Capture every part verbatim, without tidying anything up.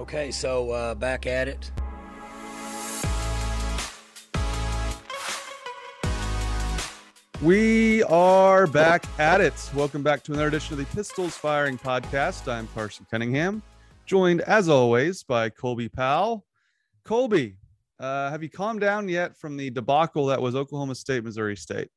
Okay, so uh, back at it. We are back at it. Welcome back to another edition of the Pistols Firing Podcast. I'm Carson Cunningham, joined as always by Colby Powell. Colby, uh, have you calmed down yet from the debacle that was Oklahoma State, Missouri State?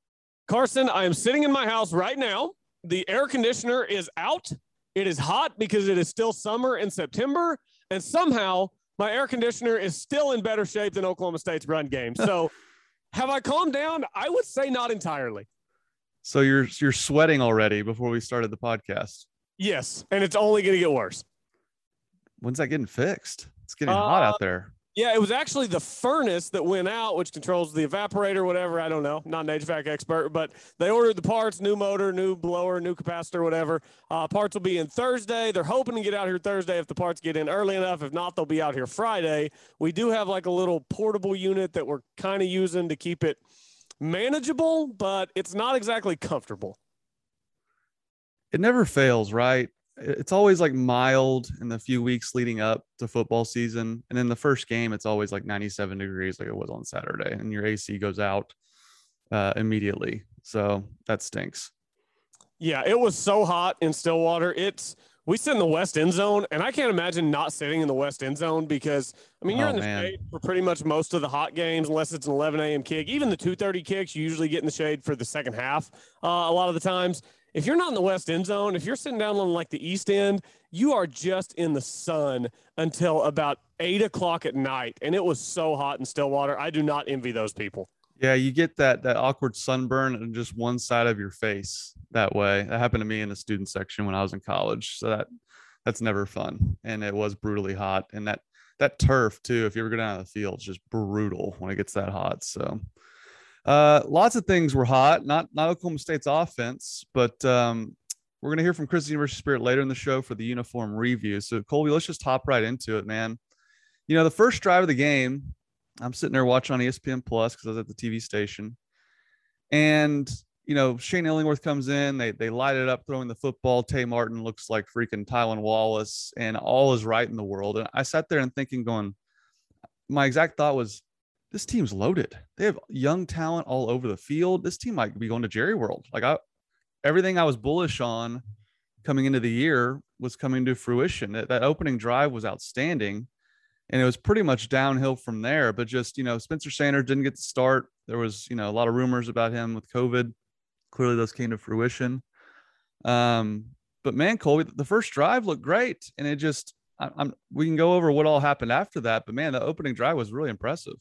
Carson, I am sitting in my house right now. The air conditioner is out. It is hot because it is still summer in September, and somehow my air conditioner is still in better shape than Oklahoma State's run game. So have I calmed down? I would say not entirely. So you're you're sweating already before we started the podcast. Yes, and it's only going to get worse. When's that getting fixed? It's getting uh, hot out there. Yeah, it was actually the furnace that went out, which controls the evaporator, whatever. I don't know. I'm not an H V A C expert, but they ordered the parts, new motor, new blower, new capacitor, whatever. Uh, parts will be in Thursday. They're hoping to get out here Thursday if the parts get in early enough. If not, they'll be out here Friday. We do have like a little portable unit that we're kind of using to keep it manageable, but it's not exactly comfortable. It never fails, right? It's always like mild in the few weeks leading up to football season. And then the first game, it's always like ninety-seven degrees like it was on Saturday. And your A C goes out uh, immediately. So that stinks. Yeah, it was so hot in Stillwater. It's we sit in the west end zone, and I can't imagine not sitting in the west end zone because, I mean, you're oh, in the man. shade for pretty much most of the hot games, unless it's an eleven a.m. kick. Even the two thirty kicks, you usually get in the shade for the second half uh, a lot of the times. If you're not in the west end zone, if you're sitting down on like the east end, you are just in the sun until about eight o'clock at night. And it was so hot in Stillwater. I do not envy those people. Yeah. You get that, that awkward sunburn on just one side of your face that way. That happened to me in the student section when I was in college. So that that's never fun. And it was brutally hot. And that, that turf too, if you ever go down to the field, it's just brutal when it gets that hot. So Uh, lots of things were hot, not, not Oklahoma State's offense, but um, we're going to hear from Chris University Spirit later in the show for the uniform review. So Colby, let's just hop right into it, man. You know, the first drive of the game, I'm sitting there watching on E S P N Plus because I was at the T V station, and, you know, Shane Illingworth comes in, they, they light it up throwing the football. Tay Martin looks like freaking Tylan Wallace, and all is right in the world. And I sat there and thinking, going, my exact thought was, this team's loaded. They have young talent all over the field. This team might be going to Jerry World. Like I, everything I was bullish on coming into the year was coming to fruition. That, that opening drive was outstanding, and it was pretty much downhill from there. But just, you know, Spencer Sanders didn't get to start. There was, you know, a lot of rumors about him with COVID. Clearly those came to fruition. Um, but man, Colby, the first drive looked great. And it just, I, I'm, we can go over what all happened after that, but man, the opening drive was really impressive.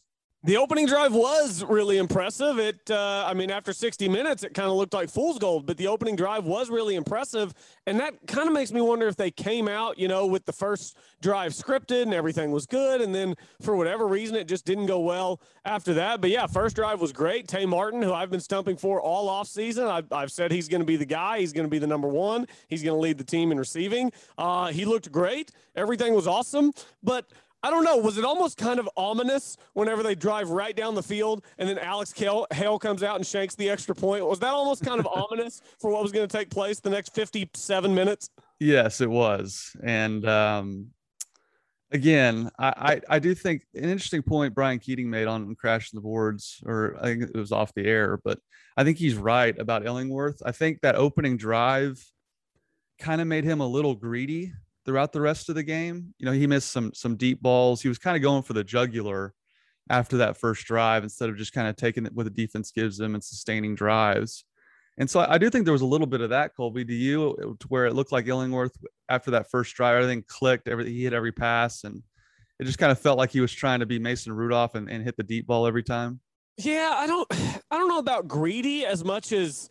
The opening drive was really impressive. It, uh, I mean, after sixty minutes, it kind of looked like fool's gold, but the opening drive was really impressive. And that kind of makes me wonder if they came out, you know, with the first drive scripted and everything was good. And then for whatever reason, it just didn't go well after that. But yeah, first drive was great. Tay Martin, who I've been stumping for all offseason, I've, I've said he's going to be the guy. He's going to be the number one. He's going to lead the team in receiving. Uh, he looked great. Everything was awesome. But I don't know, was it almost kind of ominous whenever they drive right down the field and then Alex Hale comes out and shanks the extra point? Was that almost kind of ominous for what was going to take place the next fifty-seven minutes? Yes, it was. And um, again, I, I, I do think an interesting point Brian Keating made on Crashing the Boards, or I think it was Off the Air, but I think he's right about Illingworth. I think that opening drive kind of made him a little greedy throughout the rest of the game. You know, he missed some some deep balls. He was kind of going for the jugular after that first drive instead of just kind of taking it what the defense gives him and sustaining drives. And so I do think there was a little bit of that, Colby, to you, to where it looked like Illingworth after that first drive, everything clicked, everything, he hit every pass, and it just kind of felt like he was trying to be Mason Rudolph and, and hit the deep ball every time. Yeah, I don't I don't know about greedy as much as,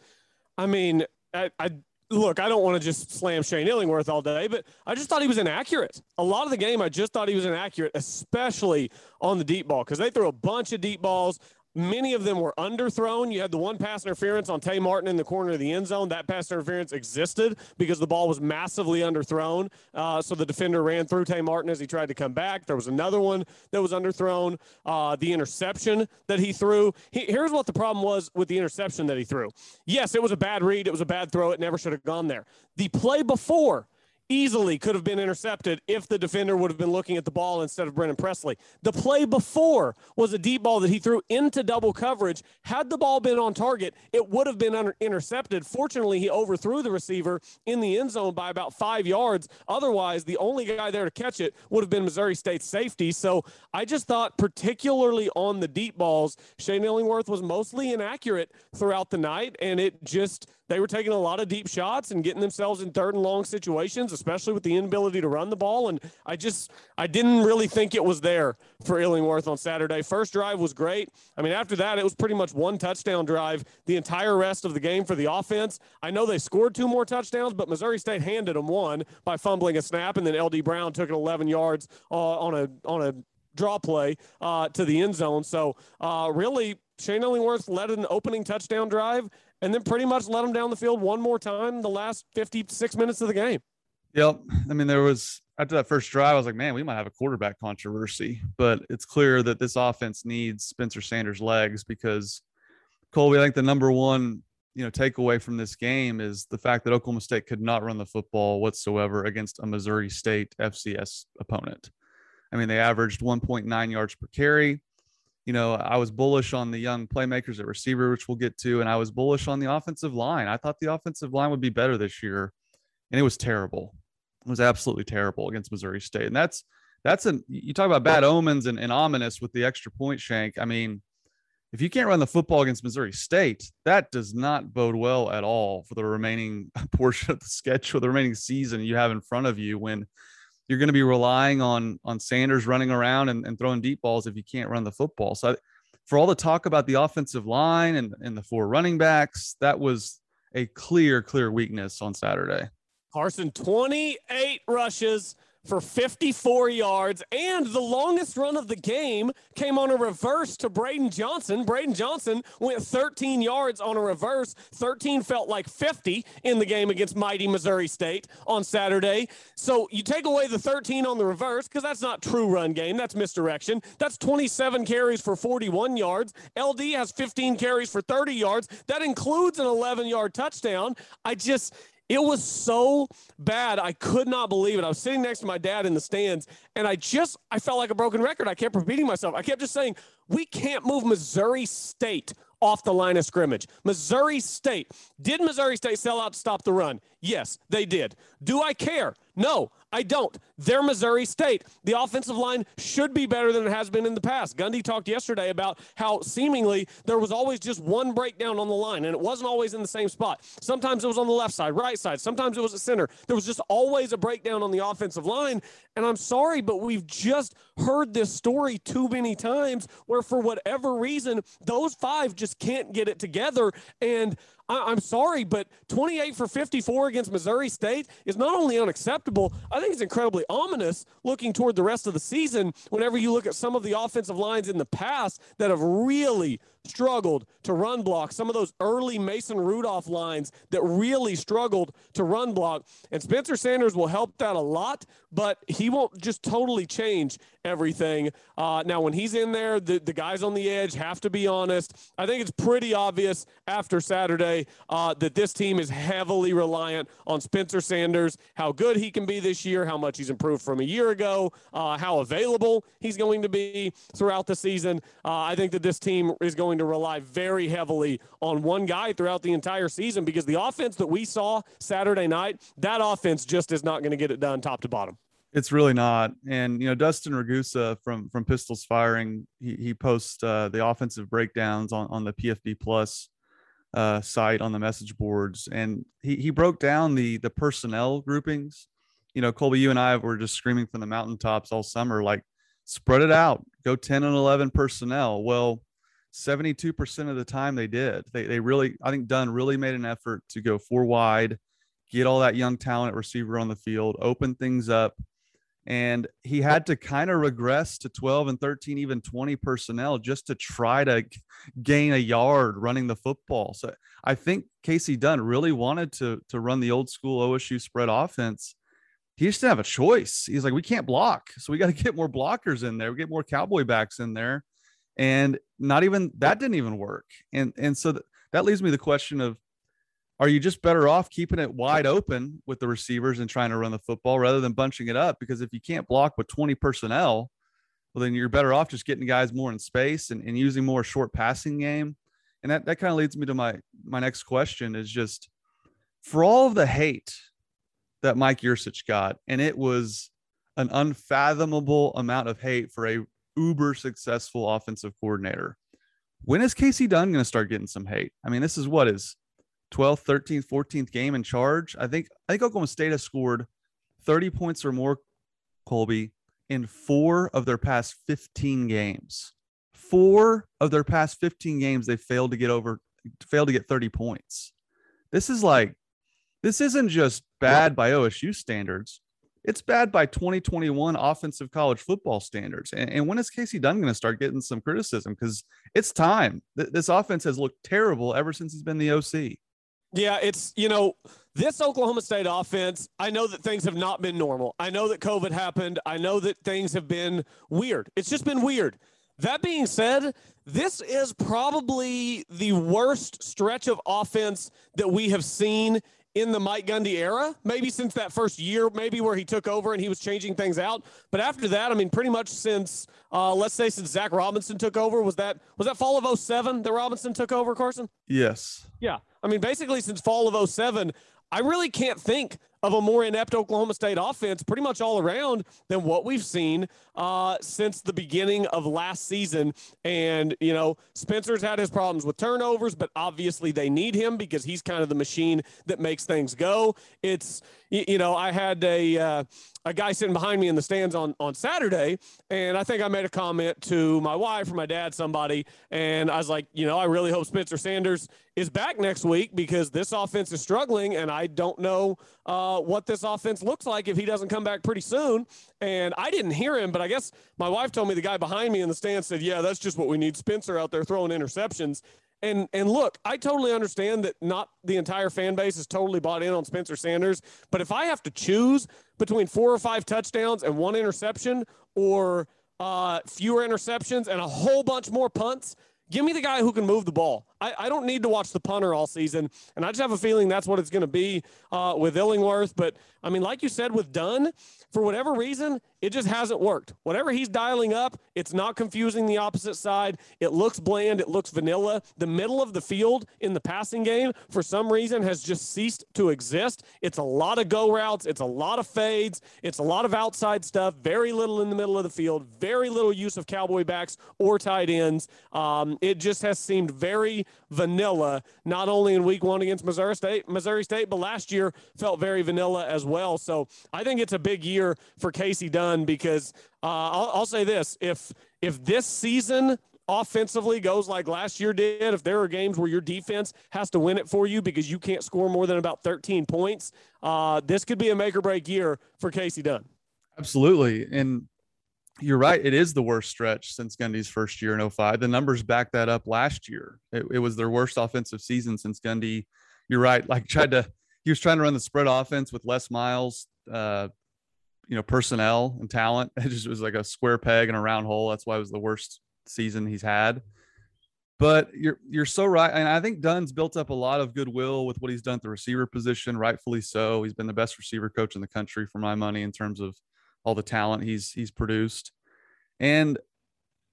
I mean, I I look, I don't want to just slam Shane Illingworth all day, but I just thought he was inaccurate. A lot of the game, I just thought he was inaccurate, especially on the deep ball, because they threw a bunch of deep balls. Many of them were underthrown. You had the one pass interference on Tay Martin in the corner of the end zone. That pass interference existed because the ball was massively underthrown. Uh, so the defender ran through Tay Martin as he tried to come back. There was another one that was underthrown. Uh, the interception that he threw. He, here's what the problem was with the interception that he threw. Yes, it was a bad read. It was a bad throw. It never should have gone there. The play before, easily could have been intercepted if the defender would have been looking at the ball instead of Brennan Presley. The play before was a deep ball that he threw into double coverage. Had the ball been on target, it would have been under- intercepted. Fortunately, he overthrew the receiver in the end zone by about five yards. Otherwise, the only guy there to catch it would have been Missouri State's safety. So I just thought, particularly on the deep balls, Shane Illingworth was mostly inaccurate throughout the night, and it just – they were taking a lot of deep shots and getting themselves in third and long situations, especially with the inability to run the ball. And I just, I didn't really think it was there for Illingworth on Saturday. First drive was great. I mean, after that, it was pretty much one touchdown drive the entire rest of the game for the offense. I know they scored two more touchdowns, but Missouri State handed them one by fumbling a snap. And then L D Brown took it eleven yards uh, on a, on a draw play uh, to the end zone. So uh, really Shane Illingworth led an opening touchdown drive and then pretty much let them down the field one more time the last fifty-six minutes of the game. Yep. I mean, there was, after that first drive, I was like, man, we might have a quarterback controversy. But it's clear that this offense needs Spencer Sanders' legs, because, Colby, I think the number one, you know, takeaway from this game is the fact that Oklahoma State could not run the football whatsoever against a Missouri State F C S opponent. I mean, they averaged one point nine yards per carry. You know, I was bullish on the young playmakers at receiver, which we'll get to, and I was bullish on the offensive line. I thought the offensive line would be better this year, and it was terrible. It was absolutely terrible against Missouri State. And that's that's an you talk about bad omens and, and ominous with the extra point shank. I mean, if you can't run the football against Missouri State, that does not bode well at all for the remaining portion of the schedule, the remaining season you have in front of you, when you're going to be relying on, on Sanders running around and, and throwing deep balls if you can't run the football. So I, for all the talk about the offensive line and, and the four running backs, that was a clear, clear weakness on Saturday. Carson, twenty-eight rushes for fifty-four yards, and the longest run of the game came on a reverse to Braden Johnson. Braden Johnson went thirteen yards on a reverse. thirteen felt like fifty in the game against mighty Missouri State on Saturday. So you take away the thirteen on the reverse, because that's not true run game. That's misdirection. That's twenty-seven carries for forty-one yards. L D has fifteen carries for thirty yards. That includes an eleven-yard touchdown. I just... It was so bad. I could not believe it. I was sitting next to my dad in the stands, and I just, I felt like a broken record. I kept repeating myself. I kept just saying, we can't move Missouri State off the line of scrimmage. Missouri State. Did Missouri State sell out to stop the run? Yes, they did. Do I care? No, I don't. They're Missouri State. The offensive line should be better than it has been in the past. Gundy talked yesterday about how seemingly there was always just one breakdown on the line, and it wasn't always in the same spot. Sometimes it was on the left side, right side. Sometimes it was at center. There was just always a breakdown on the offensive line, and I'm sorry, but we've just heard this story too many times where for whatever reason, those five just can't get it together, and I'm sorry, but twenty-eight for fifty-four against Missouri State is not only unacceptable, I think it's incredibly ominous looking toward the rest of the season whenever you look at some of the offensive lines in the past that have really struggled to run block, some of those early Mason Rudolph lines that really struggled to run block. And Spencer Sanders will help that a lot, but he won't just totally change everything. Uh, now, when he's in there, the, the guys on the edge have to be honest. I think it's pretty obvious after Saturday uh, that this team is heavily reliant on Spencer Sanders, how good he can be this year, how much he's improved from a year ago, uh, how available he's going to be throughout the season. Uh, I think that this team is going to rely very heavily on one guy throughout the entire season, because the offense that we saw Saturday night, that offense just is not going to get it done top to bottom. It's really not. And, you know, Dustin Ragusa from, from Pistols Firing, he, he posts uh, the offensive breakdowns on, on the P F B Plus uh, site on the message boards. And he, he broke down the, the personnel groupings. You know, Colby, you and I were just screaming from the mountaintops all summer, like, spread it out, go ten and eleven personnel. Well, seventy-two percent of the time they did. They they really, I think Dunn really made an effort to go four wide, get all that young talent receiver on the field, open things up. And he had to kind of regress to twelve and thirteen, even twenty personnel just to try to gain a yard running the football. So I think Casey Dunn really wanted to, to run the old school O S U spread offense. He just didn't have a choice. He's like, we can't block. So we got to get more blockers in there. We get more cowboy backs in there. And not even that didn't even work. And, and so th- that leaves me the question of, are you just better off keeping it wide open with the receivers and trying to run the football rather than bunching it up? Because if you can't block with twenty personnel, well, then you're better off just getting guys more in space and, and using more short passing game. And that, that kind of leads me to my, my next question is just for all of the hate that Mike Yurcich got, and it was an unfathomable amount of hate for a uber successful offensive coordinator. When is Casey Dunn going to start getting some hate? I mean, this is what is twelfth, thirteenth, fourteenth game in charge. I think, I think Oklahoma State has scored thirty points or more, Colby, in four of their past fifteen games. Four of their past fifteen games, they failed to get over, failed to get thirty points. This is like, this isn't just bad by O S U standards. It's bad by twenty twenty-one offensive college football standards. And, and when is Casey Dunn going to start getting some criticism? Because it's time. Th- this offense has looked terrible ever since he's been the O C. Yeah, it's, you know, this Oklahoma State offense, I know that things have not been normal. I know that COVID happened. I know that things have been weird. It's just been weird. That being said, this is probably the worst stretch of offense that we have seen in the Mike Gundy era, maybe since that first year, maybe where he took over and he was changing things out. But after that, I mean, pretty much since, uh, let's say since Zach Robinson took over, was that, was that fall of oh seven that Robinson took over, Carson? Yes. Yeah. I mean, basically since fall of oh seven, I really can't think of a more inept Oklahoma State offense pretty much all around than what we've seen uh, since the beginning of last season. And, you know, Spencer's had his problems with turnovers, but obviously they need him because he's kind of the machine that makes things go. It's, you know, I had a uh, a guy sitting behind me in the stands on, on Saturday, and I think I made a comment to my wife or my dad, somebody, and I was like, you know, I really hope Spencer Sanders is back next week because this offense is struggling, and I don't know uh, – what this offense looks like if he doesn't come back pretty soon. And I didn't hear him, but I guess my wife told me the guy behind me in the stand said, yeah, that's just what we need. Spencer out there throwing interceptions. And, and look, I totally understand that not the entire fan base is totally bought in on Spencer Sanders, but if I have to choose between four or five touchdowns and one interception or uh, fewer interceptions and a whole bunch more punts, give me the guy who can move the ball. I, I don't need to watch the punter all season, and I just have a feeling that's what it's going to be uh, with Illingworth. But, I mean, like you said with Dunn, for whatever reason, it just hasn't worked. Whatever he's dialing up, it's not confusing the opposite side. It looks bland. It looks vanilla. The middle of the field in the passing game, for some reason, has just ceased to exist. It's a lot of go routes. It's a lot of fades. It's a lot of outside stuff. Very little in the middle of the field. Very little use of cowboy backs or tight ends. Um, it just has seemed very vanilla, not only in week one against Missouri State, Missouri State, but last year felt very vanilla as well. So I think it's a big year for Casey Dunn because uh, I'll, I'll say this, if, if this season offensively goes like last year did, if there are games where your defense has to win it for you because you can't score more than about thirteen points, uh, this could be a make or break year for Casey Dunn. Absolutely. And you're right. It is the worst stretch since Gundy's first year in oh five. The numbers back that up last year. It, it was their worst offensive season since Gundy. You're right. Like tried to, he was trying to run the spread offense with less miles, uh, you know, personnel and talent. It just was like a square peg in a round hole. That's why it was the worst season he's had. But you're, you're so right. And I think Dunn's built up a lot of goodwill with what he's done at the receiver position, rightfully so. He's been the best receiver coach in the country for my money in terms of all the talent he's, he's produced. And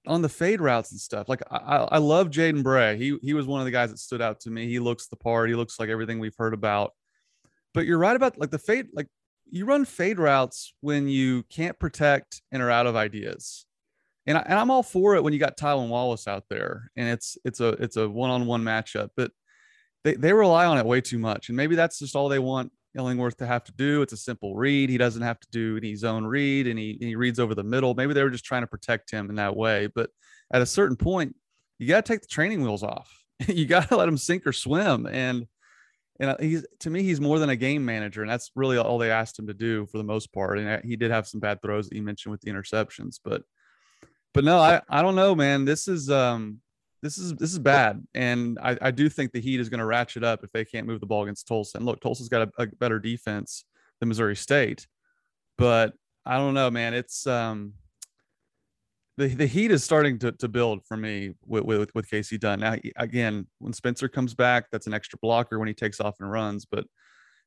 on the fade routes and stuff, like I, I love Jaden Bray. He, he was one of the guys that stood out to me. He looks the part. He looks like everything we've heard about, but you're right about like the fade, like you run fade routes when you can't protect and are out of ideas. And, I, and I'm all for it when you got Tylan Wallace out there and it's, it's a, it's a one-on-one matchup, but they, they rely on it way too much. And maybe that's just all they want Illingworth to have to do. It's a simple read. He doesn't have to do any zone read and he, and he reads over the middle. Maybe they were just trying to protect him in that way. But at a certain point, you got to take the training wheels off. You got to let him sink or swim. And, and he's, to me, he's more than a game manager. And that's really all they asked him to do for the most part. And he did have some bad throws that you mentioned with the interceptions, but, but no, I, I don't know, man, this is, um, This is this is bad, and I, I do think the Heat is going to ratchet up if they can't move the ball against Tulsa. And look, Tulsa's got a, a better defense than Missouri State, but I don't know, man. It's um, the, the heat is starting to, to build for me with, with, with Casey Dunn. Now, again, when Spencer comes back, that's an extra blocker when he takes off and runs. But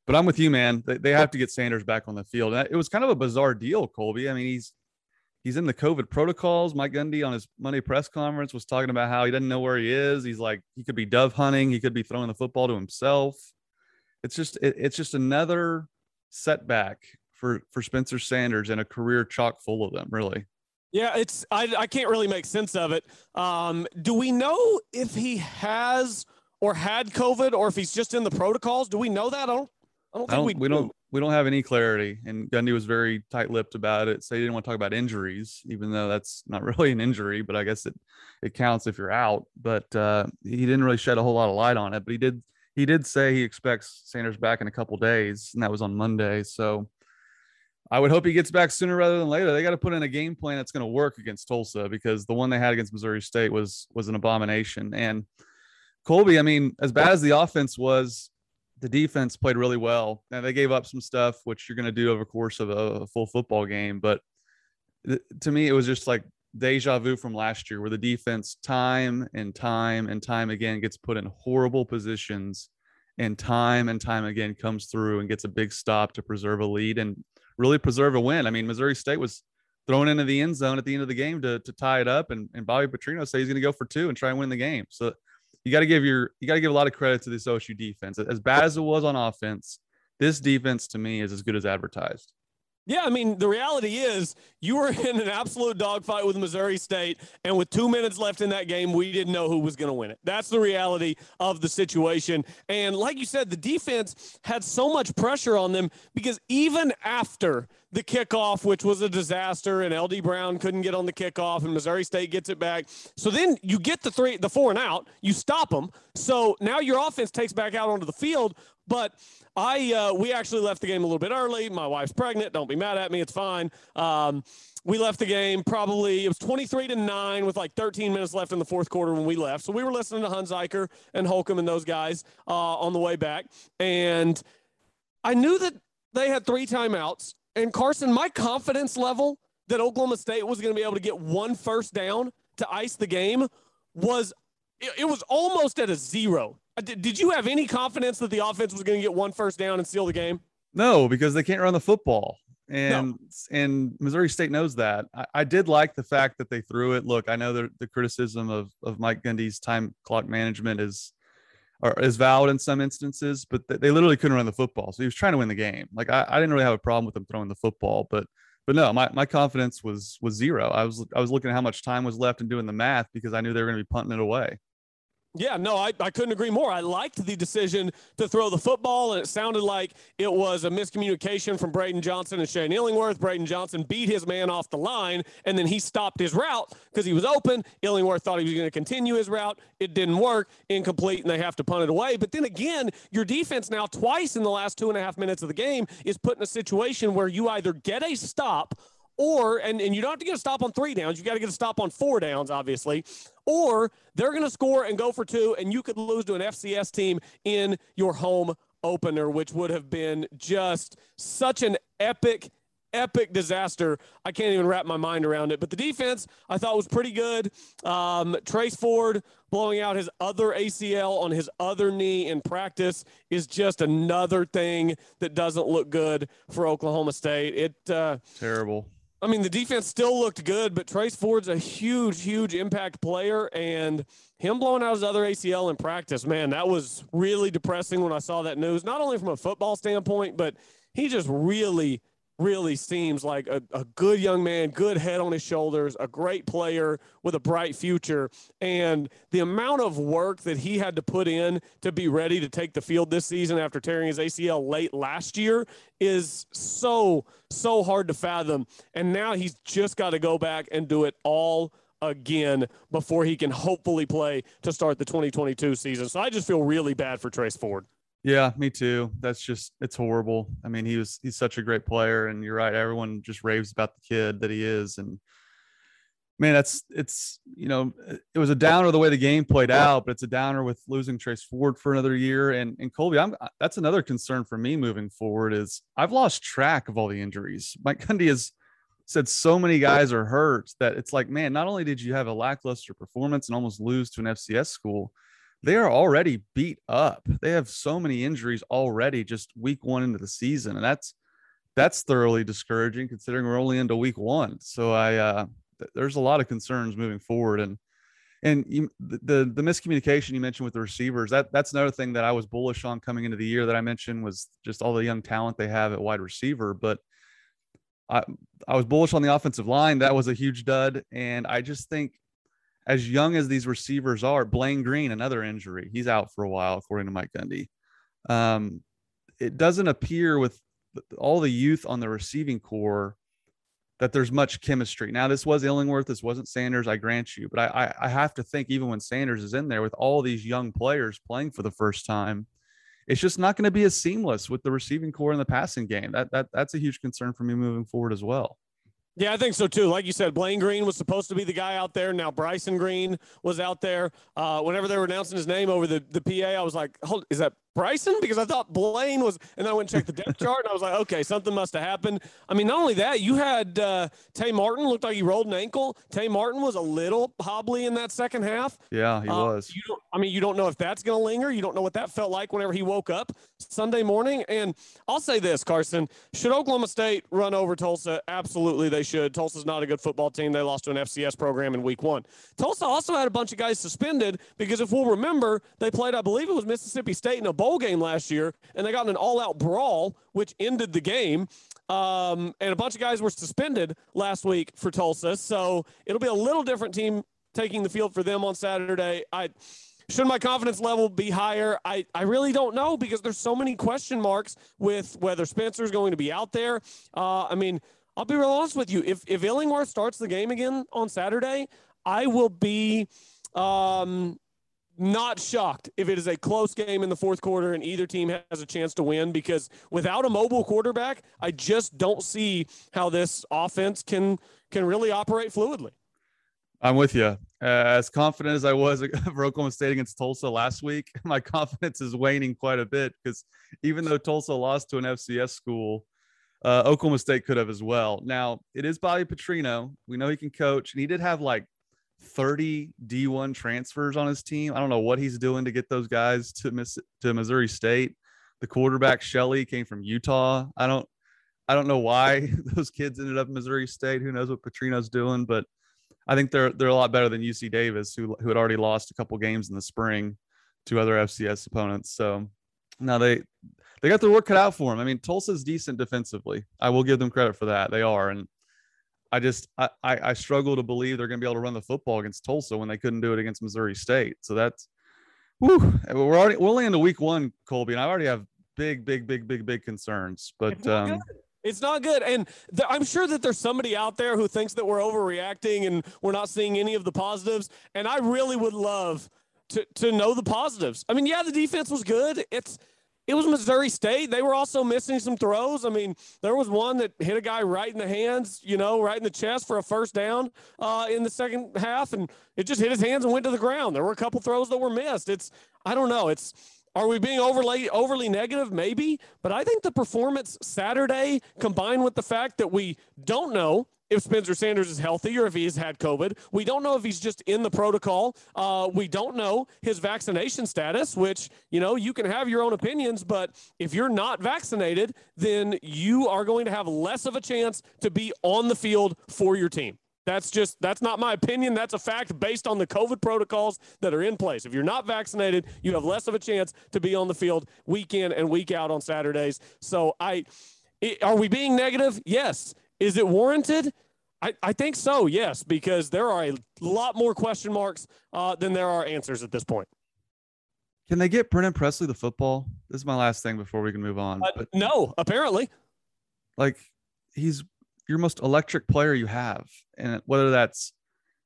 but I'm with you, man. They, they have to get Sanders back on the field. It was kind of a bizarre deal, Colby. I mean, he's he's in the COVID protocols. Mike Gundy on his Monday press conference was talking about how he doesn't know where he is. He's like, he could be dove hunting. He could be throwing the football to himself. It's just it, it's just another setback for, for Spencer Sanders and a career chock full of them, really. Yeah, it's I, I can't really make sense of it. Um, do we know if he has or had COVID or if he's just in the protocols? Do we know that? I don't I don't think I don't, we, we do. don't we don't have any clarity. And Gundy was very tight-lipped about it. So he didn't want to talk about injuries, even though that's not really an injury, but I guess it, it counts if you're out. But uh, he didn't really shed a whole lot of light on it. But he did he did say he expects Sanders back in a couple days, and that was on Monday. So I would hope he gets back sooner rather than later. They got to put in a game plan that's going to work against Tulsa, because the one they had against Missouri State was was an abomination. And Colby, I mean, as bad as the offense was, the defense played really well. Now, they gave up some stuff, which you're going to do over the course of a, a full football game. But th- to me, it was just like deja vu from last year, where the defense time and time and time again gets put in horrible positions and time and time again comes through and gets a big stop to preserve a lead and really preserve a win. I mean, Missouri State was thrown into the end zone at the end of the game to, to tie it up, and, and Bobby Petrino said he's going to go for two and try and win the game. So you got to give your you got to give a lot of credit to this O S U defense. As bad as it was on offense, this defense to me is as good as advertised. Yeah, I mean, the reality is you were in an absolute dogfight with Missouri State, and with two minutes left in that game, we didn't know who was going to win it. That's the reality of the situation. And like you said, the defense had so much pressure on them, because even after the kickoff, which was a disaster, and L D Brown couldn't get on the kickoff, and Missouri State gets it back. So then you get the three, the four and out, you stop them. So now your offense takes back out onto the field. But I, uh, we actually left the game a little bit early. My wife's pregnant. Don't be mad at me. It's fine. Um, we left the game probably, it was twenty-three to nine with like thirteen minutes left in the fourth quarter when we left. So we were listening to Hunziker and Holcomb and those guys uh, on the way back. And I knew that they had three timeouts. And Carson, my confidence level that Oklahoma State was going to be able to get one first down to ice the game was, it, it was almost at a zero. Did, did you have any confidence that the offense was going to get one first down and seal the game? No, because they can't run the football. And, no. and Missouri State knows that. I, I did like the fact that they threw it. Look, I know the, the criticism of, of Mike Gundy's time clock management is, Or is valid in some instances, but they literally couldn't run the football. So he was trying to win the game. Like I, I didn't really have a problem with them throwing the football, but, but no, my, my confidence was, was zero. I was, I was looking at how much time was left and doing the math, because I knew they were going to be punting it away. Yeah, no, I, I couldn't agree more. I liked the decision to throw the football, and it sounded like it was a miscommunication from Braden Johnson and Shane Illingworth. Braden Johnson beat his man off the line, and then he stopped his route because he was open. Illingworth thought he was going to continue his route. It didn't work, incomplete, and they have to punt it away. But then again, your defense now twice in the last two and a half minutes of the game is put in a situation where you either get a stop or, and, and you don't have to get a stop on three downs. You got to get a stop on four downs, obviously. Or they're going to score and go for two, and you could lose to an F C S team in your home opener, which would have been just such an epic, epic disaster. I can't even wrap my mind around it. But the defense, I thought, was pretty good. Um, Trace Ford blowing out his other A C L on his other knee in practice is just another thing that doesn't look good for Oklahoma State. It uh, terrible. I mean, the defense still looked good, but Trace Ford's a huge, huge impact player, and him blowing out his other A C L in practice, man, that was really depressing when I saw that news, not only from a football standpoint, but he just really, really seems like a, a good young man, good head on his shoulders, a great player with a bright future. And the amount of work that he had to put in to be ready to take the field this season after tearing his A C L late last year is so, so hard to fathom. And now he's just got to go back and do it all again before he can hopefully play to start the twenty twenty-two season. So I just feel really bad for Trace Ford. Yeah, me too. That's just, it's horrible. I mean, he was, he's such a great player, and you're right. Everyone just raves about the kid that he is. And man, that's, it's, you know, it was a downer the way the game played out, but it's a downer with losing Trace Ford for another year. And, and Colby, I'm, that's another concern for me moving forward is I've lost track of all the injuries. Mike Gundy is, said so many guys are hurt that it's like, man, not only did you have a lackluster performance and almost lose to an F C S school, they are already beat up. They have so many injuries already just week one into the season. And that's, that's thoroughly discouraging considering we're only into week one. So I, uh, th- there's a lot of concerns moving forward. And, and you, the, the miscommunication you mentioned with the receivers, that that's another thing that I was bullish on coming into the year that I mentioned was just all the young talent they have at wide receiver. But I, I was bullish on the offensive line. That was a huge dud. And I just think as young as these receivers are, Blaine Green, another injury, he's out for a while, according to Mike Gundy. Um, it doesn't appear with all the youth on the receiving corps that there's much chemistry. Now, this was Illingworth. This wasn't Sanders, I grant you. But I, I have to think even when Sanders is in there with all these young players playing for the first time, it's just not going to be as seamless with the receiving corps and the passing game. That that that's a huge concern for me moving forward as well. Yeah, I think so too. Like you said, Blaine Green was supposed to be the guy out there. Now Bryson Green was out there. Uh, whenever they were announcing his name over the, the P A, I was like, hold, is that Bryson? Because I thought Blaine was, and I went and checked the depth chart, and I was like, okay, something must have happened. I mean, not only that, you had uh, Tay Martin, looked like he rolled an ankle. Tay Martin was a little hobbly in that second half. Yeah, he um, was. You don't, I mean, you don't know if that's going to linger. You don't know what that felt like whenever he woke up Sunday morning. And I'll say this, Carson, should Oklahoma State run over Tulsa? Absolutely they should. Tulsa's not a good football team. They lost to an F C S program in week one. Tulsa also had a bunch of guys suspended because if we'll remember, they played, I believe it was Mississippi State in a bowl game last year, and they got in an all-out brawl, which ended the game. Um, and a bunch of guys were suspended last week for Tulsa. So it'll be a little different team taking the field for them on Saturday. I Should my confidence level be higher? I, I really don't know because there's so many question marks with whether Spencer's going to be out there. Uh, I mean, I'll be real honest with you. If, if Illingworth starts the game again on Saturday, I will be um, not shocked if it is a close game in the fourth quarter and either team has a chance to win because without a mobile quarterback, I just don't see how this offense can can really operate fluidly. I'm with you. Uh, as confident as I was for Oklahoma State against Tulsa last week, my confidence is waning quite a bit because even though Tulsa lost to an F C S school, uh, Oklahoma State could have as well. Now, it is Bobby Petrino. We know he can coach, and he did have like thirty D one transfers on his team. I don't know what he's doing to get those guys to miss to Missouri State. The quarterback, Shelley, came from Utah. I don't, I don't know why those kids ended up in Missouri State. Who knows what Petrino's doing, but I think they're they're a lot better than U C Davis, who who had already lost a couple games in the spring to other F C S opponents. So now they they got their work cut out for them. I mean, Tulsa's decent defensively. I will give them credit for that. They are, and I just I I, I struggle to believe they're going to be able to run the football against Tulsa when they couldn't do it against Missouri State. So that's whew, we're already we're only into week one, Colby, and I already have big big big big big concerns. But um, it's not good. And th- I'm sure that there's somebody out there who thinks that we're overreacting and we're not seeing any of the positives. And I really would love to, to know the positives. I mean, yeah, the defense was good. It's, it was Missouri State. They were also missing some throws. I mean, there was one that hit a guy right in the hands, you know, right in the chest for a first down uh, in the second half. And it just hit his hands and went to the ground. There were a couple throws that were missed. It's, I don't know. It's, Are we being overly, overly negative? Maybe. But I think the performance Saturday, combined with the fact that we don't know if Spencer Sanders is healthy or if he's had COVID, we don't know if he's just in the protocol. Uh, we don't know his vaccination status, which, you know, you can have your own opinions, but if you're not vaccinated, then you are going to have less of a chance to be on the field for your team. That's just, that's not my opinion. That's a fact based on the COVID protocols that are in place. If you're not vaccinated, you have less of a chance to be on the field week in and week out on Saturdays. So I, it, are we being negative? Yes. Is it warranted? I, I think so. Yes, because there are a lot more question marks uh, than there are answers at this point. Can they get Brennan Presley the football? This is my last thing before we can move on. Uh, but no, apparently. Like he's, your most electric player you have, and whether that's,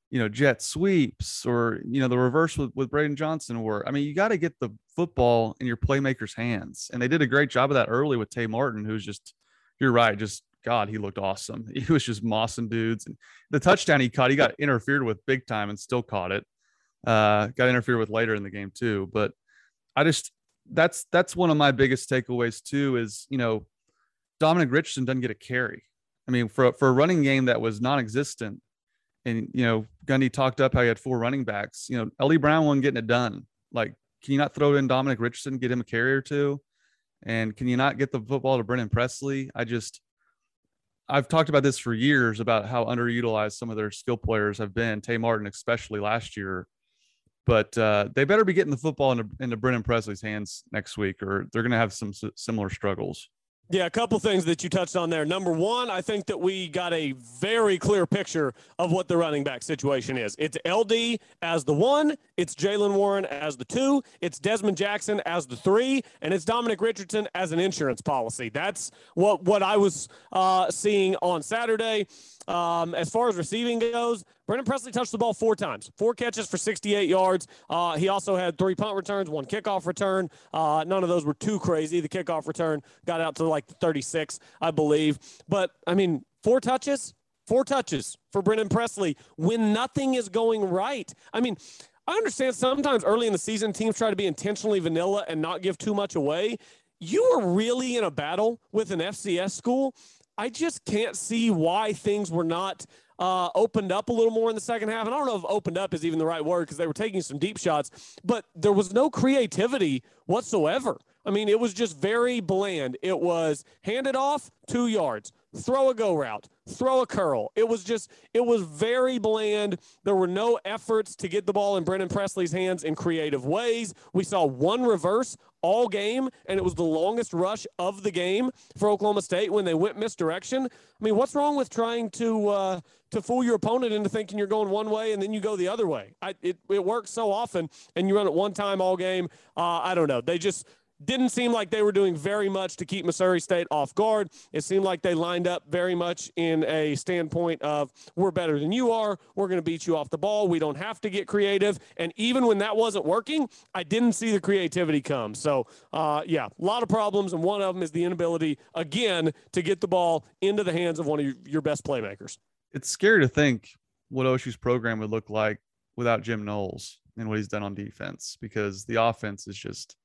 you know, jet sweeps or, you know, the reverse with, with Braden Johnson were, I mean, you got to get the football in your playmakers' hands. And they did a great job of that early with Tay Martin, who's just, you're right. Just God, he looked awesome. He was just mossing dudes. And the touchdown he caught, he got interfered with big time and still caught it. Uh, got interfered with later in the game too. But I just, that's, that's one of my biggest takeaways too, is, you know, Dominic Richardson doesn't get a carry. I mean, for, for a running game that was non-existent, and, you know, Gundy talked up how he had four running backs, you know, L D Brown wasn't getting it done. Like, can you not throw in Dominic Richardson, get him a carry or two? And can you not get the football to Brennan Presley? I just, I've talked about this for years about how underutilized some of their skill players have been, Tay Martin, especially last year, but uh, they better be getting the football into, into Brennan Presley's hands next week, or they're going to have some s- similar struggles. Yeah, a couple things that you touched on there. Number one, I think that we got a very clear picture of what the running back situation is. It's L D as the one, it's Jaylen Warren as the two, it's Desmond Jackson as the three, and it's Dominic Richardson as an insurance policy. That's what, what I was uh, seeing on Saturday. Um, as far as receiving goes, Brennan Presley touched the ball four times, four catches for sixty-eight yards. Uh, he also had three punt returns, one kickoff return. Uh, none of those were too crazy. The kickoff return got out to like thirty-six, I believe. But, I mean, four touches, four touches for Brennan Presley when nothing is going right. I mean, I understand sometimes early in the season teams try to be intentionally vanilla and not give too much away. You were really in a battle with an F C S school. I just can't see why things were not uh, opened up a little more in the second half. And I don't know if opened up is even the right word because they were taking some deep shots, but there was no creativity whatsoever. I mean, it was just very bland. It was hand it off, two yards, throw a go route, throw a curl. It was just, it was very bland. There were no efforts to get the ball in Brennan Presley's hands in creative ways. We saw one reverse all game, and it was the longest rush of the game for Oklahoma State when they went misdirection. I mean, what's wrong with trying to uh, to fool your opponent into thinking you're going one way and then you go the other way? I, it, it works so often, and you run it one time all game. Uh, I don't know. They just didn't seem like they were doing very much to keep Missouri State off guard. It seemed like they lined up very much in a standpoint of we're better than you are. We're going to beat you off the ball. We don't have to get creative. And even when that wasn't working, I didn't see the creativity come. So, uh, yeah, a lot of problems. And one of them is the inability, again, to get the ball into the hands of one of your best playmakers. It's scary to think what O S U's program would look like without Jim Knowles and what he's done on defense, because the offense is just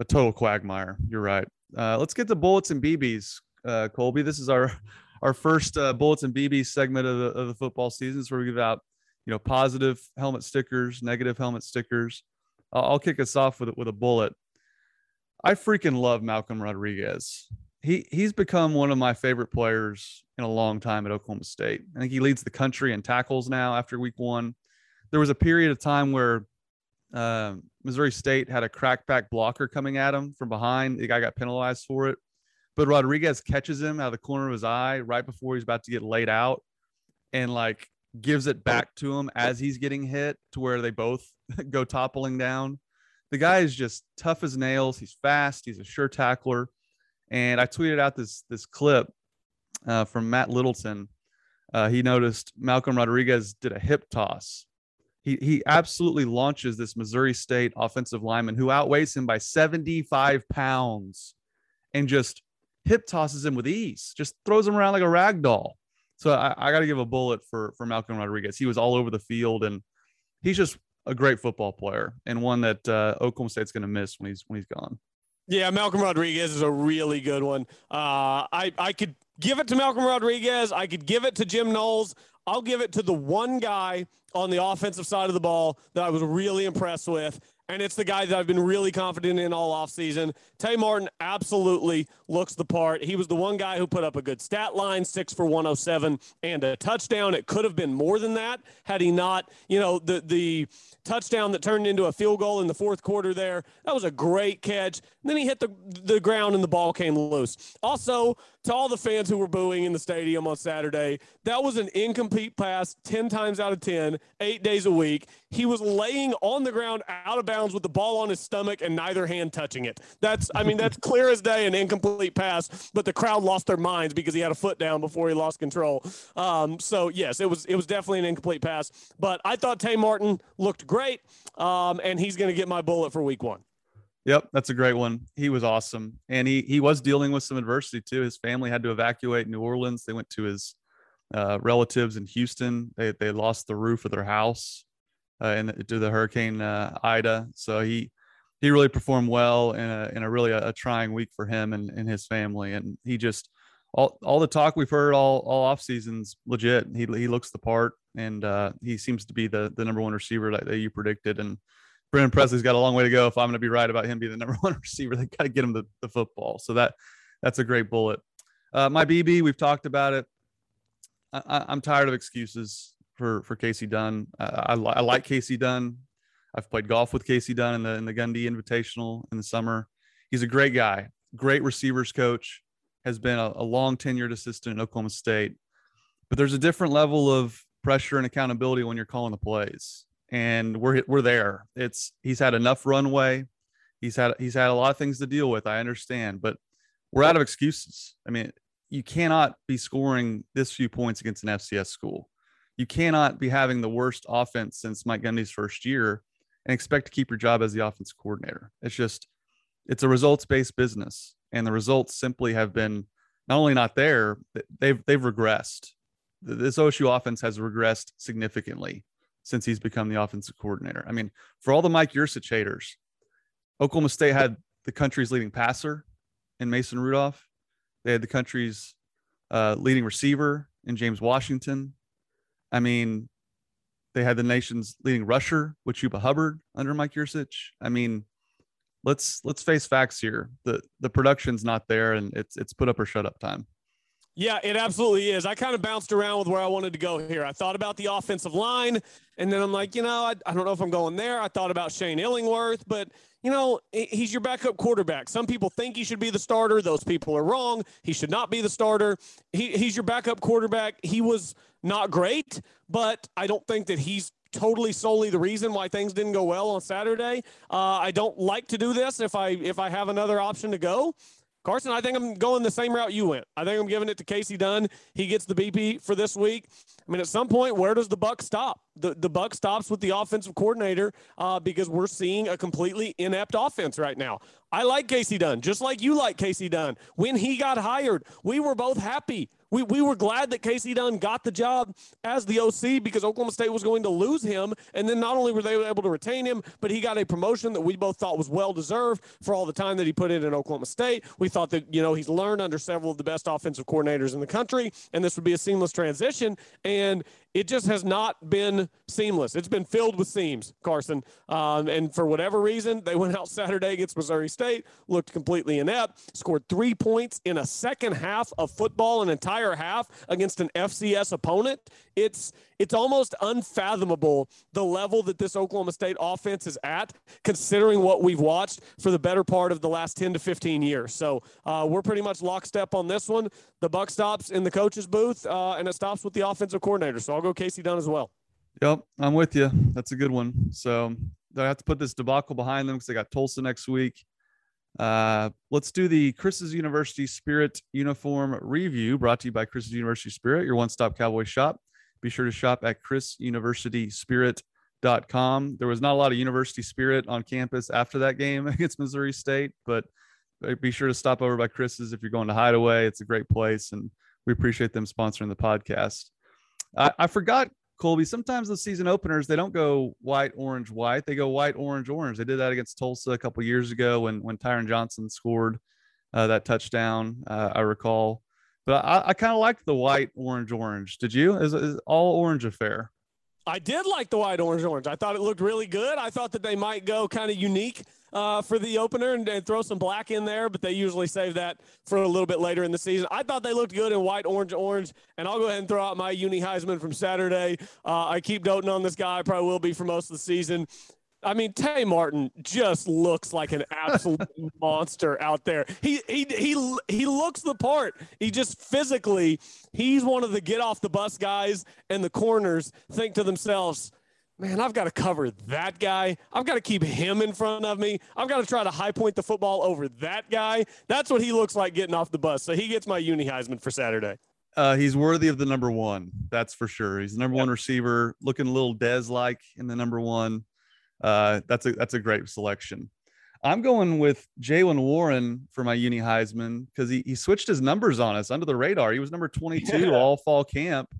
a total quagmire. You're right. Uh, let's get to bullets and B Bs, uh, Colby. This is our our first uh, bullets and B Bs segment of the, of the football season. It's where we give out, you know, positive helmet stickers, negative helmet stickers. Uh, I'll kick us off with with a bullet. I freaking love Malcolm Rodriguez. He he's become one of my favorite players in a long time at Oklahoma State. I think he leads the country in tackles now after week one. There was a period of time where Uh, Missouri State had a crackback blocker coming at him from behind. The guy got penalized for it, but Rodriguez catches him out of the corner of his eye right before he's about to get laid out, and like gives it back to him as he's getting hit, to where they both go toppling down. The guy is just tough as nails. He's fast. He's a sure tackler. And I tweeted out this this clip uh, from Matt Littleton. Uh, he noticed Malcolm Rodriguez did a hip toss. He, he absolutely launches this Missouri State offensive lineman who outweighs him by seventy-five pounds and just hip tosses him with ease, just throws him around like a rag doll. So I, I got to give a bullet for, for Malcolm Rodriguez. He was all over the field, and he's just a great football player and one that uh, Oklahoma State's going to miss when he's, when he's gone. Yeah. Malcolm Rodriguez is a really good one. Uh, I, I could give it to Malcolm Rodriguez. I could give it to Jim Knowles. I'll give it to the one guy on the offensive side of the ball that I was really impressed with, and it's the guy that I've been really confident in all offseason. Tay Martin absolutely looks the part. He was the one guy who put up a good stat line, six for one oh seven and a touchdown. It could have been more than that had he not, you know, the the touchdown that turned into a field goal in the fourth quarter there. That was a great catch. And then he hit the, the ground and the ball came loose. Also, to all the fans who were booing in the stadium on Saturday, that was an incomplete pass ten times out of ten, eight days a week. He was laying on the ground out of bounds with the ball on his stomach and neither hand touching it. That's, I mean, that's clear as day, an incomplete pass, but the crowd lost their minds because he had a foot down before he lost control. Um, so, yes, it was it was definitely an incomplete pass. But I thought Tay Martin looked great, um, and he's going to get my bullet for week one. Yep, that's a great one. He was awesome. And he he was dealing with some adversity, too. His family had to evacuate New Orleans. They went to his uh, relatives in Houston. They they lost the roof of their house uh, and to the Hurricane uh, Ida. So he he really performed well in a, in a really a, a trying week for him and, and his family. And he just all all the talk we've heard all all off season's legit. He he looks the part, and uh, he seems to be the the number one receiver that, that you predicted. And Brennan Presley's got a long way to go if I'm going to be right about him being the number one receiver. They got to get him the, the football. So that that's a great bullet. Uh, my B B, we've talked about it. I, I, I'm tired of excuses for for Casey Dunn. Uh, I, li- I like Casey Dunn. I've played golf with Casey Dunn in the in the Gundy Invitational in the summer. He's a great guy, great receivers coach, has been a, a long tenured assistant at Oklahoma State. But there's a different level of pressure and accountability when you're calling the plays, and we're we're there. It's he's had enough runway. He's had he's had a lot of things to deal with. I understand, but we're out of excuses. I mean, you cannot be scoring this few points against an F C S school. You cannot be having the worst offense since Mike Gundy's first year and expect to keep your job as the offense coordinator. It's just, it's a results-based business, and the results simply have been not only not there, they've they've regressed. This O S U offense has regressed significantly since he's become the offensive coordinator. I mean, for all the Mike Yurcich haters, Oklahoma State had the country's leading passer in Mason Rudolph. They had the country's uh, leading receiver in James Washington. I mean, they had the nation's leading rusher with Chuba Hubbard under Mike Yurcich. I mean, let's let's face facts here. The the production's not there, and it's it's put up or shut up time. Yeah, it absolutely is. I kind of bounced around with where I wanted to go here. I thought about the offensive line, and then I'm like, you know, I, I don't know if I'm going there. I thought about Shane Illingworth, but, you know, he's your backup quarterback. Some people think he should be the starter. Those people are wrong. He should not be the starter. He, he's your backup quarterback. He was not great, but I don't think that he's totally solely the reason why things didn't go well on Saturday. Uh, I don't like to do this if I if I have another option to go. Carson, I think I'm going the same route you went. I think I'm giving it to Casey Dunn. He gets the B P for this week. I mean, at some point, where does the buck stop? The the buck stops with the offensive coordinator uh, because we're seeing a completely inept offense right now. I like Casey Dunn, just like you like Casey Dunn. When he got hired, we were both happy. We we were glad that Casey Dunn got the job as the O C because Oklahoma State was going to lose him. And then not only were they able to retain him, but he got a promotion that we both thought was well-deserved for all the time that he put in at Oklahoma State. We thought that, you know, he's learned under several of the best offensive coordinators in the country, and this would be a seamless transition. And it just has not been seamless. It's been filled with seams, Carson. Um, and for whatever reason, they went out Saturday against Missouri State, looked completely inept, scored three points in a second half of football, an entire half against an F C S opponent. It's it's almost unfathomable the level that this Oklahoma State offense is at, considering what we've watched for the better part of the last ten to fifteen years. So uh, we're pretty much lockstep on this one. The buck stops in the coach's booth, uh, and it stops with the offensive coordinator. So I'll go Casey Dunn as well. Yep, I'm with you. That's a good one. So they have to put this debacle behind them because they got Tulsa next week. Uh, let's do the Chris's University Spirit uniform review, brought to you by Chris's University Spirit, your one-stop cowboy shop. Be sure to shop at chris university spirit dot com. There was not a lot of University Spirit on campus after that game against Missouri State, but be sure to stop over by Chris's if you're going to Hideaway. It's a great place, and we appreciate them sponsoring the podcast. I, I forgot, Colby, sometimes the season openers, they don't go white, orange, white. They go white, orange, orange. They did that against Tulsa a couple years ago when, when Tyron Johnson scored uh, that touchdown, uh, I recall. But I, I kind of liked the white, orange, orange. Did you? Is is all orange affair? I did like the white, orange, orange. I thought it looked really good. I thought that they might go kind of unique uh, for the opener and, and throw some black in there, but they usually save that for a little bit later in the season. I thought they looked good in white, orange, orange, and I'll go ahead and throw out my Uni Heisman from Saturday. Uh, I keep doting on this guy. I probably will be for most of the season. I mean, Tay Martin just looks like an absolute monster out there. He he he he looks the part. He just physically, he's one of the get off the bus guys, and the corners think to themselves, man, I've got to cover that guy. I've got to keep him in front of me. I've got to try to high point the football over that guy. That's what he looks like getting off the bus. So he gets my Uni Heisman for Saturday. Uh, he's worthy of the number one. That's for sure. He's the number yep. one receiver, looking a little Dez-like in the number one. Uh, that's a that's a great selection. I'm going with Jaylen Warren for my Uni Heisman because he he switched his numbers on us under the radar. He was number twenty-two yeah. all fall camp,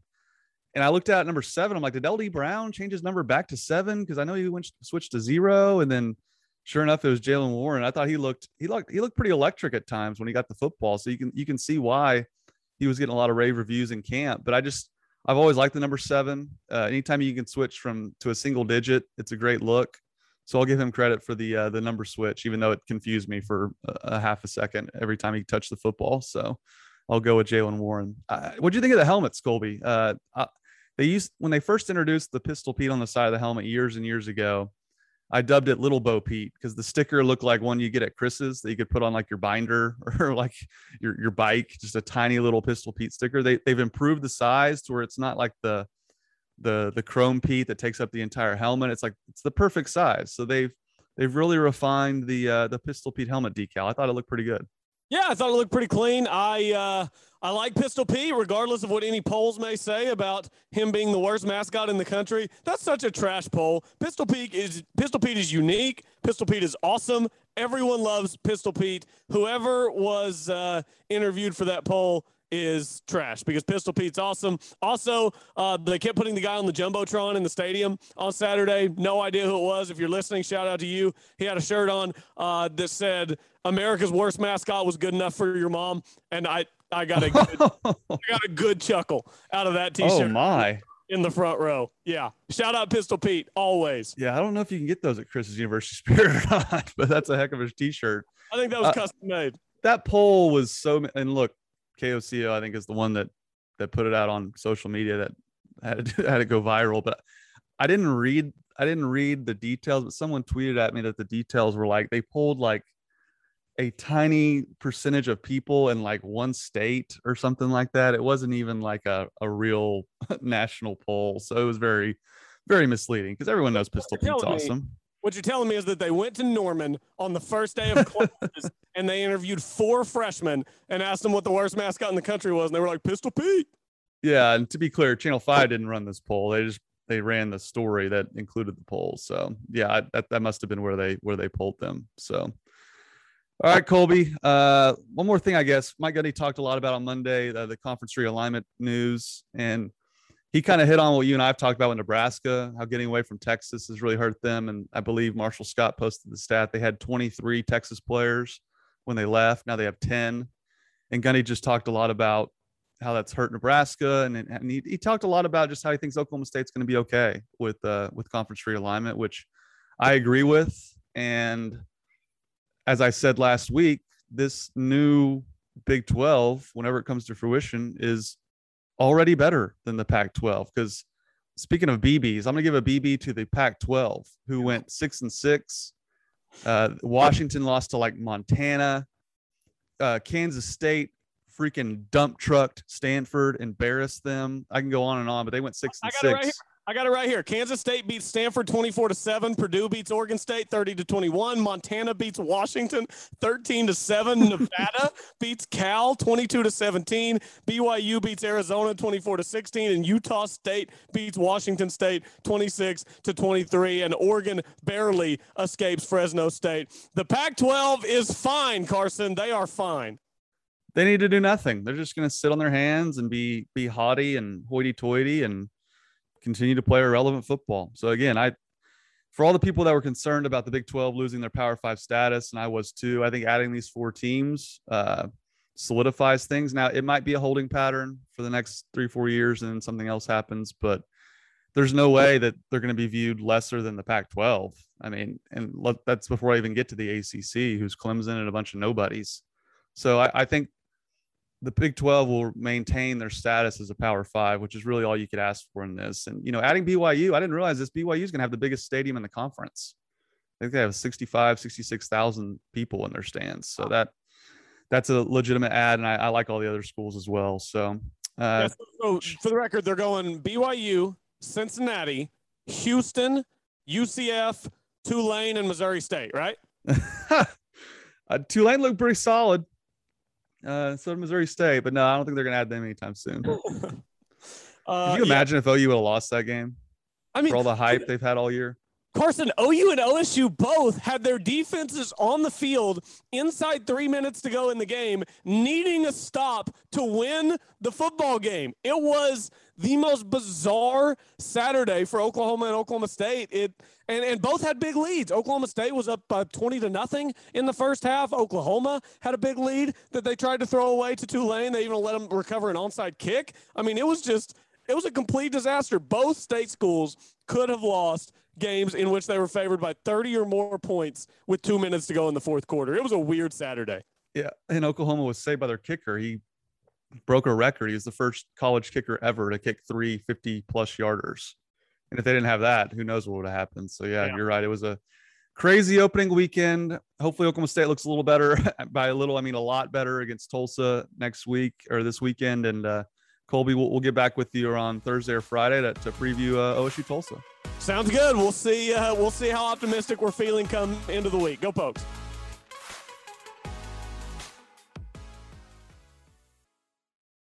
and I looked at number seven. I'm like, did L D Brown change his number back to seven? Because I know he went switched to zero, and then sure enough, it was Jaylen Warren. I thought he looked he looked he looked pretty electric at times when he got the football. So you can you can see why he was getting a lot of rave reviews in camp. But I just, I've always liked the number seven. Uh, anytime you can switch from to a single digit, it's a great look. So I'll give him credit for the uh, the number switch, even though it confused me for a, a half a second every time he touched the football. So I'll go with Jaylen Warren. Uh, what do you think of the helmets, Colby? Uh, I, they used when they first introduced the Pistol Pete on the side of the helmet years and years ago. I dubbed it Little Bo Peep because the sticker looked like one you get at Chris's that you could put on like your binder or like your, your bike, just a tiny little Pistol Pete sticker. They, they've improved the size to where it's not like the, the, the chrome Pete that takes up the entire helmet. It's like, it's the perfect size. So they've, they've really refined the, uh, the Pistol Pete helmet decal. I thought it looked pretty good. Yeah, I thought it looked pretty clean. I uh, I like Pistol Pete, regardless of what any polls may say about him being the worst mascot in the country. That's such a trash poll. Pistol Pete is Pistol Pete is unique. Pistol Pete is awesome. Everyone loves Pistol Pete. Whoever was uh, interviewed for that poll is trash because Pistol Pete's awesome. Also, uh, they kept putting the guy on the Jumbotron in the stadium on Saturday. No idea who it was. If you're listening, shout out to you. He had a shirt on uh, that said, America's worst mascot was good enough for your mom. And I, I got a good, I got a good chuckle out of that t-shirt. Oh my. In the front row. Yeah. Shout out Pistol Pete always. Yeah. I don't know if you can get those at Chris's University Spirit or not, but that's a heck of a t-shirt. I think that was uh, custom made. That poll was so, and look, K O C O, I think, is the one that, that put it out on social media that had to, had to go viral. But I didn't read, I didn't read the details, but someone tweeted at me that the details were like, they pulled like a tiny percentage of people in like one state or something like that. It wasn't even like a, a real national poll. So it was very, very misleading because everyone knows Pistol Pete's awesome. What you're telling me is that they went to Norman on the first day of classes and they interviewed four freshmen and asked them what the worst mascot in the country was. And they were like, Pistol Pete. Yeah. And to be clear, Channel five didn't run this poll. They just, they ran the story that included the poll. So yeah, I, that, that must've been where they, where they polled them. So, all right, Colby, uh, one more thing, I guess. Mike Gundy talked a lot about on Monday, the, the conference realignment news, and he kind of hit on what you and I've talked about with Nebraska, how getting away from Texas has really hurt them. And I believe Marshall Scott posted the stat. They had twenty-three Texas players when they left. Now they have ten. And Gundy just talked a lot about how that's hurt Nebraska. And, and he, he talked a lot about just how he thinks Oklahoma State's going to be okay with, uh, with conference realignment, which I agree with. And as I said last week, this new Big twelve, whenever it comes to fruition, is already better than the Pac twelve. Because speaking of B Bs, I'm gonna give a B B to the Pac twelve, who went six and six. Uh, Washington lost to like Montana, uh, Kansas State freaking dump trucked Stanford, embarrassed them. I can go on and on, but they went six and I got six. It right here. I got it right here. Kansas State beats Stanford twenty-four to seven. Purdue beats Oregon State thirty to twenty-one. Montana beats Washington thirteen to seven. Nevada beats Cal twenty-two to seventeen. B Y U beats Arizona twenty-four to sixteen. And Utah State beats Washington State twenty-six to twenty-three. And Oregon barely escapes Fresno State. The Pac twelve is fine, Carson. They are fine. They need to do nothing. They're just going to sit on their hands and be, be haughty and hoity-toity and continue to play irrelevant football. So again, I, for all the people that were concerned about the Big twelve losing their Power Five status, and I was too, I think adding these four teams uh, solidifies things. Now it might be a holding pattern for the next three, four years and something else happens, but there's no way that they're going to be viewed lesser than the Pac twelve. I mean, and look, that's before I even get to the A C C, who's Clemson and a bunch of nobodies. So I, I think the Big twelve will maintain their status as a Power Five, which is really all you could ask for in this. And, you know, adding B Y U, I didn't realize this. B Y U is going to have the biggest stadium in the conference. I think they have sixty-five, sixty-six thousand people in their stands. So that that's a legitimate add. And I, I like all the other schools as well. So, uh, yeah, so, so for the record, they're going B Y U, Cincinnati, Houston, U C F, Tulane, and Missouri State, right? uh, Tulane looked pretty solid. Uh, so Missouri State, but no, I don't think they're going to add them anytime soon. uh, Could you imagine yeah. if O U would have lost that game? I mean, for all the hype they've had all year. Carson, O U and O S U both had their defenses on the field inside three minutes to go in the game, needing a stop to win the football game. It was the most bizarre Saturday for Oklahoma and Oklahoma State. It and, and both had big leads. Oklahoma State was up uh, twenty to nothing in the first half. Oklahoma had a big lead that they tried to throw away to Tulane. They even let them recover an onside kick. I mean, it was just – it was a complete disaster. Both state schools could have lost games in which they were favored by thirty or more points with two minutes to go in the fourth quarter. It was a weird Saturday. Yeah, and Oklahoma was saved by their kicker. He broke a record. He was the first college kicker ever to kick three fifty-plus yarders. And if they didn't have that, who knows what would have happened. So, yeah, yeah, you're right. It was a crazy opening weekend. Hopefully Oklahoma State looks a little better. By a little, I mean a lot better against Tulsa next week or this weekend. And uh, Colby, we'll, we'll get back with you on Thursday or Friday to, to preview uh, O S U Tulsa. Sounds good. We'll see, uh, we'll see how optimistic we're feeling come into the week. Go Pokes.